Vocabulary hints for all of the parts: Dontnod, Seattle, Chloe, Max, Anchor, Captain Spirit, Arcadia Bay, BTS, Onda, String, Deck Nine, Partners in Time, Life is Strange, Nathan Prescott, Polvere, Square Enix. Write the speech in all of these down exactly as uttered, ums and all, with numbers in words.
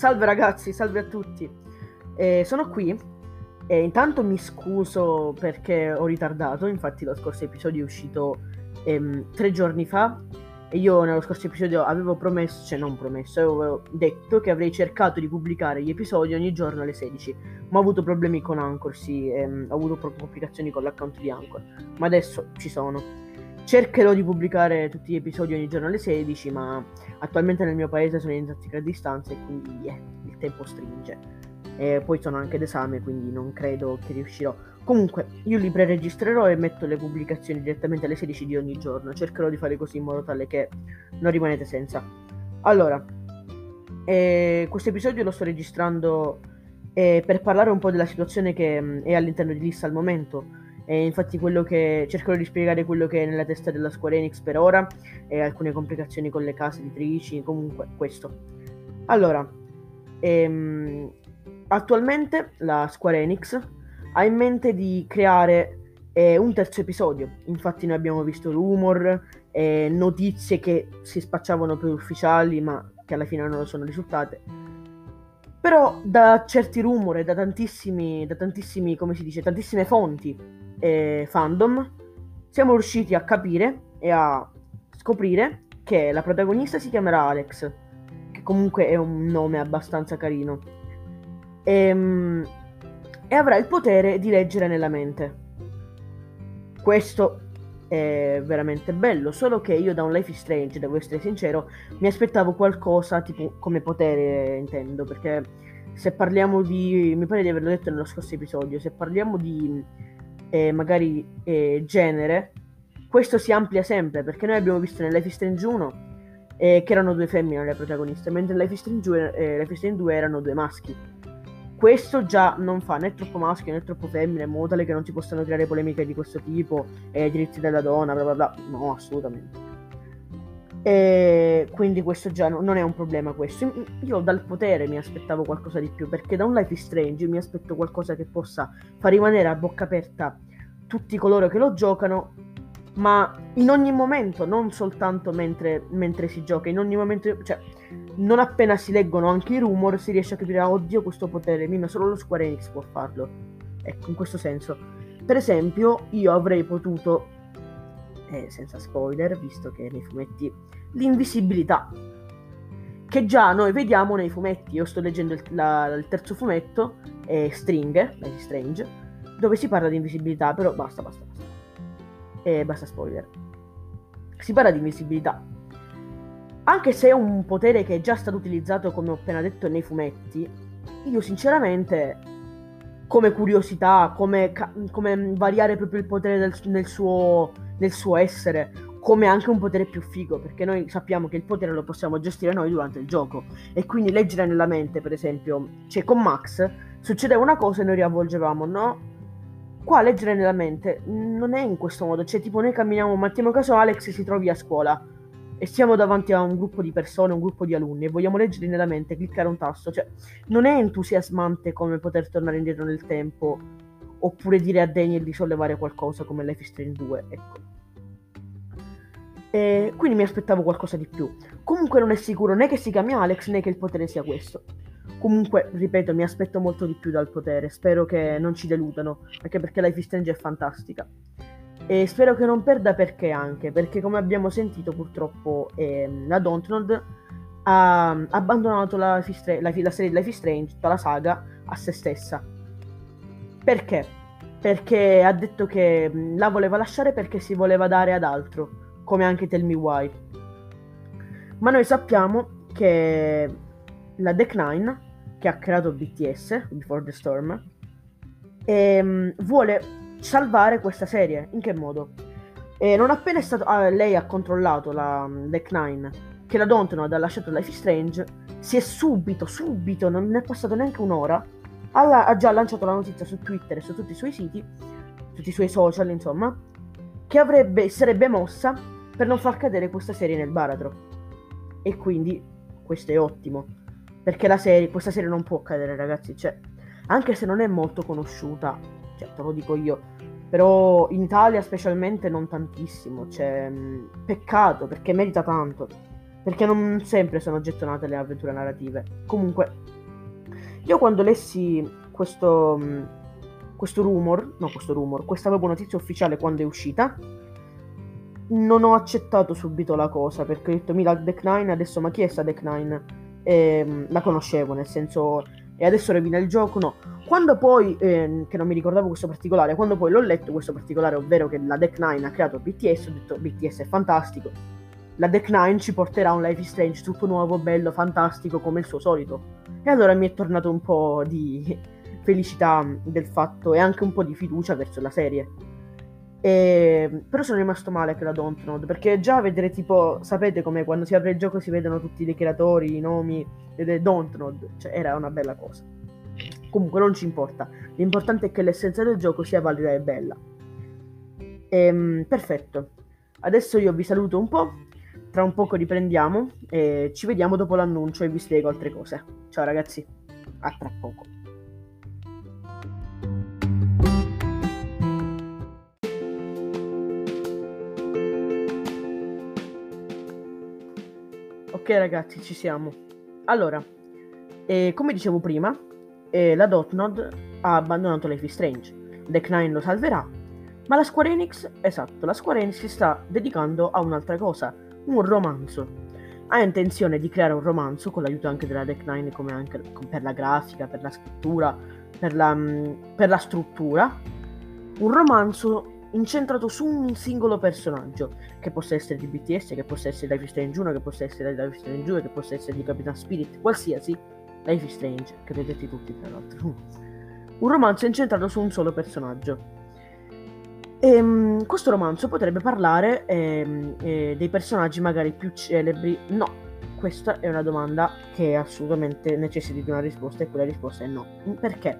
Salve ragazzi, salve a tutti. Eh, sono qui e intanto mi scuso perché ho ritardato. Infatti lo scorso episodio è uscito ehm, tre giorni fa e io nello scorso episodio avevo promesso, cioè non promesso, avevo detto che avrei cercato di pubblicare gli episodi ogni giorno alle sedici, ma ho avuto problemi con Anchor, sì, ehm, ho avuto complicazioni con l'account di Anchor, ma adesso ci sono. Cercherò di pubblicare tutti gli episodi ogni giorno alle sedici, ma attualmente nel mio paese sono in tattica distanza e quindi eh, il tempo stringe. E poi sono anche d'esame, quindi non credo che riuscirò. Comunque, io li preregistrerò e metto le pubblicazioni direttamente alle sedici di ogni giorno. Cercherò di fare così in modo tale che non rimanete senza. Allora, eh, questo episodio lo sto registrando eh, per parlare un po' della situazione che mh, è all'interno di Lissa al momento. E infatti quello che cercherò di spiegare quello che è nella testa della Square Enix per ora e alcune complicazioni con le case editrici, comunque questo. Allora, ehm, attualmente la Square Enix ha in mente di creare eh, un terzo episodio. Infatti noi abbiamo visto rumor, eh, notizie che si spacciavano per ufficiali ma che alla fine non lo sono risultate. Però da certi rumor e da tantissimi, da tantissimi, come si dice, tantissime fonti e fandom siamo riusciti a capire e a scoprire che la protagonista si chiamerà Alex, che comunque è un nome abbastanza carino, e, e avrà il potere di leggere nella mente. Questo è veramente bello, solo che io da un Life is Strange, devo essere sincero, mi aspettavo qualcosa tipo come potere, intendo, perché se parliamo di, mi pare di averlo detto nello scorso episodio, se parliamo di E magari eh, genere, questo si amplia sempre, perché noi abbiamo visto nel Life is Strange uno eh, che erano due femmine le protagoniste, mentre nel Life is Strange due, eh, Life is Strange due erano due maschi. Questo già non fa né troppo maschio né troppo femmine, in modo tale che non ci possano creare polemiche di questo tipo, eh, diritti della donna, bla bla bla, no, assolutamente. E quindi questo già no, non è un problema questo. Io dal potere mi aspettavo qualcosa di più, perché da un Life is Strange mi aspetto qualcosa che possa far rimanere a bocca aperta tutti coloro che lo giocano, ma in ogni momento, non soltanto mentre, mentre si gioca, in ogni momento, cioè non appena si leggono anche i rumor si riesce a capire, ah, oddio, questo potere mima, solo lo Square Enix può farlo. Ecco, in questo senso, per esempio, io avrei potuto, Eh, senza spoiler, visto che nei fumetti, l'invisibilità, che già noi vediamo nei fumetti. Io sto leggendo il, la, il terzo fumetto, eh, String, Life is Strange, dove si parla di invisibilità, però basta, basta, basta. Eh, basta spoiler. Si parla di invisibilità. Anche se è un potere che è già stato utilizzato, come ho appena detto, nei fumetti, io sinceramente, come curiosità, come, ca- come variare proprio il potere del, nel suo... nel suo essere, come anche un potere più figo, perché noi sappiamo che il potere lo possiamo gestire noi durante il gioco, e quindi leggere nella mente, per esempio, cioè con Max succedeva una cosa e noi riavvolgevamo, no? Qua leggere nella mente non è in questo modo, cioè tipo noi camminiamo, mettiamo caso Alex si trovi a scuola e siamo davanti a un gruppo di persone, un gruppo di alunni, e vogliamo leggere nella mente, cliccare un tasto, cioè non è entusiasmante come poter tornare indietro nel tempo, oppure dire a Daniel di sollevare qualcosa come Life is Strange due, ecco. E quindi mi aspettavo qualcosa di più. Comunque non è sicuro né che si chiami Alex né che il potere sia questo. Comunque, ripeto, mi aspetto molto di più dal potere. Spero che non ci deludano, anche perché Life is Strange è fantastica. E spero che non perda, perché anche, perché come abbiamo sentito purtroppo eh, la Dontnod ha abbandonato la, Fistre- la, la serie di Life is Strange, tutta la saga, a se stessa. Perché? Perché ha detto che la voleva lasciare perché si voleva dare ad altro, come anche Tell Me Why. Ma noi sappiamo che la Deck Nine, che ha creato B T S, Before the Storm, ehm, vuole salvare questa serie. In che modo? Eh, non appena è stato, ah, lei ha controllato la Deck Nine, che la Dontnod ha lasciato Life is Strange, si è subito, subito, non è passato neanche un'ora, alla, ha già lanciato la notizia su Twitter e su tutti i suoi siti, tutti i suoi social, insomma, che avrebbe, sarebbe mossa per non far cadere questa serie nel baratro. E quindi questo è ottimo, perché la serie, questa serie non può cadere, ragazzi, cioè, anche se non è molto conosciuta, certo lo dico io, però in Italia specialmente non tantissimo, cioè, peccato, perché merita tanto. perché non sempre sono gettonate le avventure narrative. Comunque, io quando lessi questo questo rumor, no questo rumor, questa proprio notizia ufficiale quando è uscita, non ho accettato subito la cosa, perché ho detto, mi la Deck Nine, adesso ma chi è sta Deck Nine? E, la conoscevo, nel senso, e adesso rovina il gioco, no. Quando poi, eh, che non mi ricordavo questo particolare, quando poi l'ho letto questo particolare, ovvero che la Deck Nine ha creato B T S, ho detto, B T S è fantastico, la Deck Nine ci porterà un Life is Strange tutto nuovo, bello, fantastico, come il suo solito. E allora mi è tornato un po' di felicità del fatto e anche un po' di fiducia verso la serie. E... però sono rimasto male che la Dontnod, perché già vedere, tipo, sapete come quando si apre il gioco si vedono tutti i creatori, i nomi, ed è Dontnod, cioè era una bella cosa. Comunque non ci importa, l'importante è che l'essenza del gioco sia valida e bella. Ehm, perfetto, adesso io vi saluto un po', tra un poco riprendiamo e ci vediamo dopo l'annuncio e vi spiego altre cose. Ciao ragazzi, a tra poco. Ok ragazzi, ci siamo. Allora, eh, come dicevo prima, eh, la Dontnod ha abbandonato Life is Strange. Deck Nine lo salverà, ma la Square Enix, esatto, la Square Enix si sta dedicando a un'altra cosa, un romanzo. Ha intenzione di creare un romanzo con l'aiuto anche della Deck Nine, come anche per la grafica, per la scrittura, per la, per la struttura. Un romanzo incentrato su un singolo personaggio, che possa essere di B T S, che possa essere Life is Strange uno, che possa essere Life is Strange due, che possa essere di Captain Spirit, qualsiasi Life is Strange, che vedete tutti tra l'altro. Un romanzo incentrato su un solo personaggio. E, questo romanzo potrebbe parlare eh, eh, dei personaggi magari più celebri. No, questa è una domanda che assolutamente necessita di una risposta, e quella risposta è no. Perché?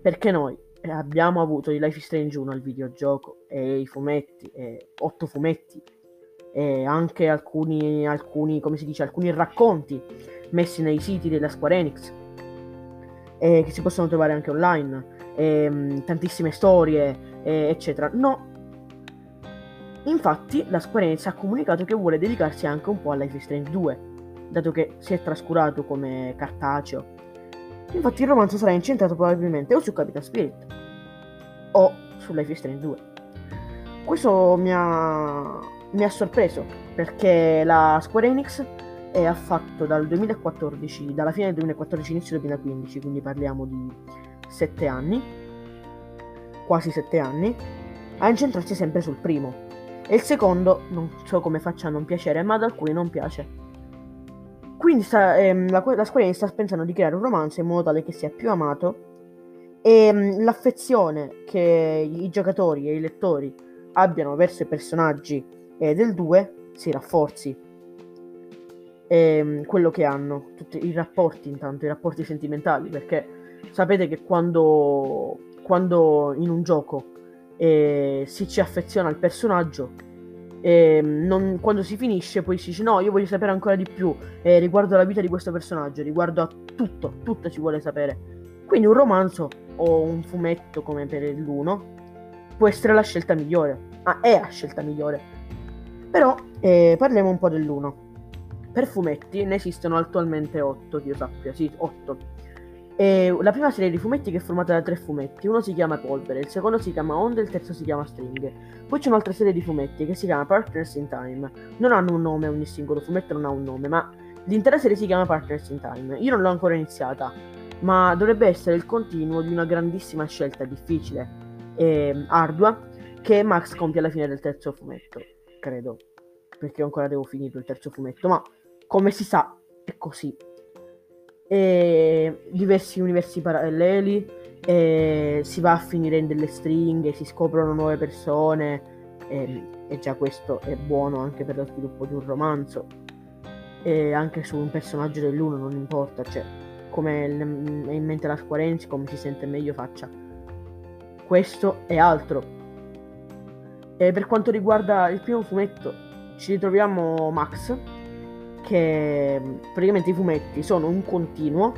Perché noi abbiamo avuto di Life is Strange uno il videogioco e i fumetti, e otto fumetti, e anche alcuni, alcuni, come si dice, alcuni racconti messi nei siti della Square Enix, e che si possono trovare anche online, e tantissime storie, e eccetera. No, infatti la Square Enix ha comunicato che vuole dedicarsi anche un po' a Life is Strange due, dato che si è trascurato come cartaceo. Infatti il romanzo sarà incentrato probabilmente o su Captain Spirit o su Life is Strange due. Questo mi ha, mi ha sorpreso, perché la Square Enix è, ha fatto dal duemilaquattordici, dalla fine del duemilaquattordici inizio del duemilaquindici, quindi parliamo di sette anni, quasi sette anni, a incentrarsi sempre sul primo. E il secondo non so come faccia a non piacere, ma ad alcuni non piace. Quindi sta, ehm, la, la Square Enix sta pensando di creare un romanzo in modo tale che sia più amato, e mh, l'affezione che i giocatori e i lettori abbiano verso i personaggi eh, del due si rafforzi. E, mh, quello che hanno, tutti i rapporti intanto, i rapporti sentimentali, perché sapete che quando, quando in un gioco eh, si ci affeziona al personaggio, E non, quando si finisce poi si dice no, io voglio sapere ancora di più eh, riguardo alla vita di questo personaggio, riguardo a tutto, tutto si vuole sapere. Quindi un romanzo o un fumetto come per l'uno può essere la scelta migliore, ah, è la scelta migliore. Però eh, parliamo un po' dell'uno. Per fumetti ne esistono attualmente otto, che io sappia, sì, otto. E la prima serie di fumetti, che è formata da tre fumetti, uno si chiama Polvere, il secondo si chiama Onda, il terzo si chiama String. Poi c'è un'altra serie di fumetti che si chiama Partners in Time. Non hanno un nome, ogni singolo fumetto non ha un nome, ma l'intera serie si chiama Partners in Time. Io non l'ho ancora iniziata, ma dovrebbe essere il continuo di una grandissima scelta difficile e ardua che Max compie alla fine del terzo fumetto, credo, perché ancora devo finire il terzo fumetto, ma come si sa è così. E diversi universi paralleli, e si va a finire in delle stringhe, si scoprono nuove persone, e, e già questo è buono anche per lo sviluppo di un romanzo. E anche su un personaggio dell'uno non importa, cioè come è in mente la Square Enix, come si sente meglio faccia, questo è altro. E per quanto riguarda il primo fumetto ci ritroviamo Max, che praticamente i fumetti sono un continuo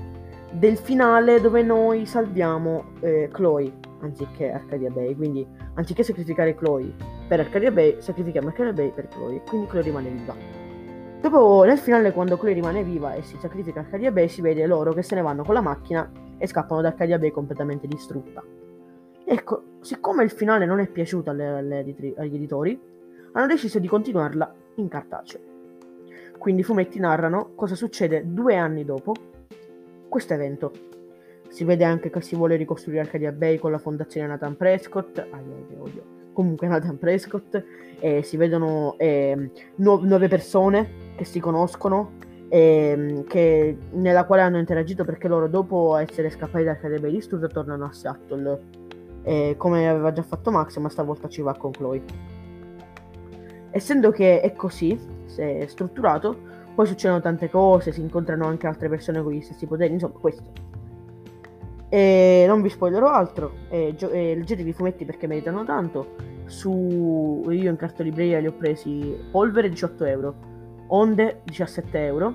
del finale dove noi salviamo eh, Chloe anziché Arcadia Bay. Quindi anziché sacrificare Chloe per Arcadia Bay, sacrifichiamo Arcadia Bay per Chloe, quindi Chloe rimane viva. Dopo, nel finale, quando Chloe rimane viva e si sacrifica a Arcadia Bay, si vede loro che se ne vanno con la macchina e scappano da Arcadia Bay completamente distrutta. Ecco, siccome il finale non è piaciuto alle, alle editri- agli editori, hanno deciso di continuarla in cartaceo. Quindi i fumetti narrano cosa succede due anni dopo questo evento. Si vede anche che si vuole ricostruire Arcadia Bay con la fondazione Nathan Prescott. Ai, ai, odio. Comunque Nathan Prescott. E si vedono eh, nu- nuove persone che si conoscono e che, nella quale hanno interagito, perché loro, dopo essere scappati da Arcadia Bay distrutta, tornano a Seattle, e come aveva già fatto Max, ma stavolta ci va con Chloe. Essendo che è così, se è strutturato, poi succedono tante cose, si incontrano anche altre persone con gli stessi poteri, insomma questo. E non vi spoilerò altro, e gio- e leggetevi i fumetti perché meritano tanto. Su, io in cartolibreria li ho presi: Polvere diciotto euro, Onda diciassette euro,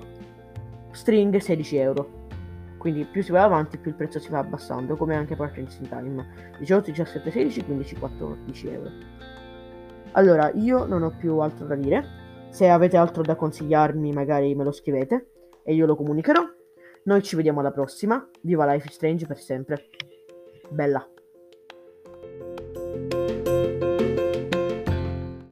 String sedici euro. Quindi più si va avanti più il prezzo si va abbassando, come anche Partners in Time: diciotto, diciassette, sedici, quindici, quattordici euro. Allora, io non ho più altro da dire. Se avete altro da consigliarmi magari me lo scrivete e io lo comunicherò. Noi ci vediamo alla prossima. Viva Life is Strange per sempre. Bella.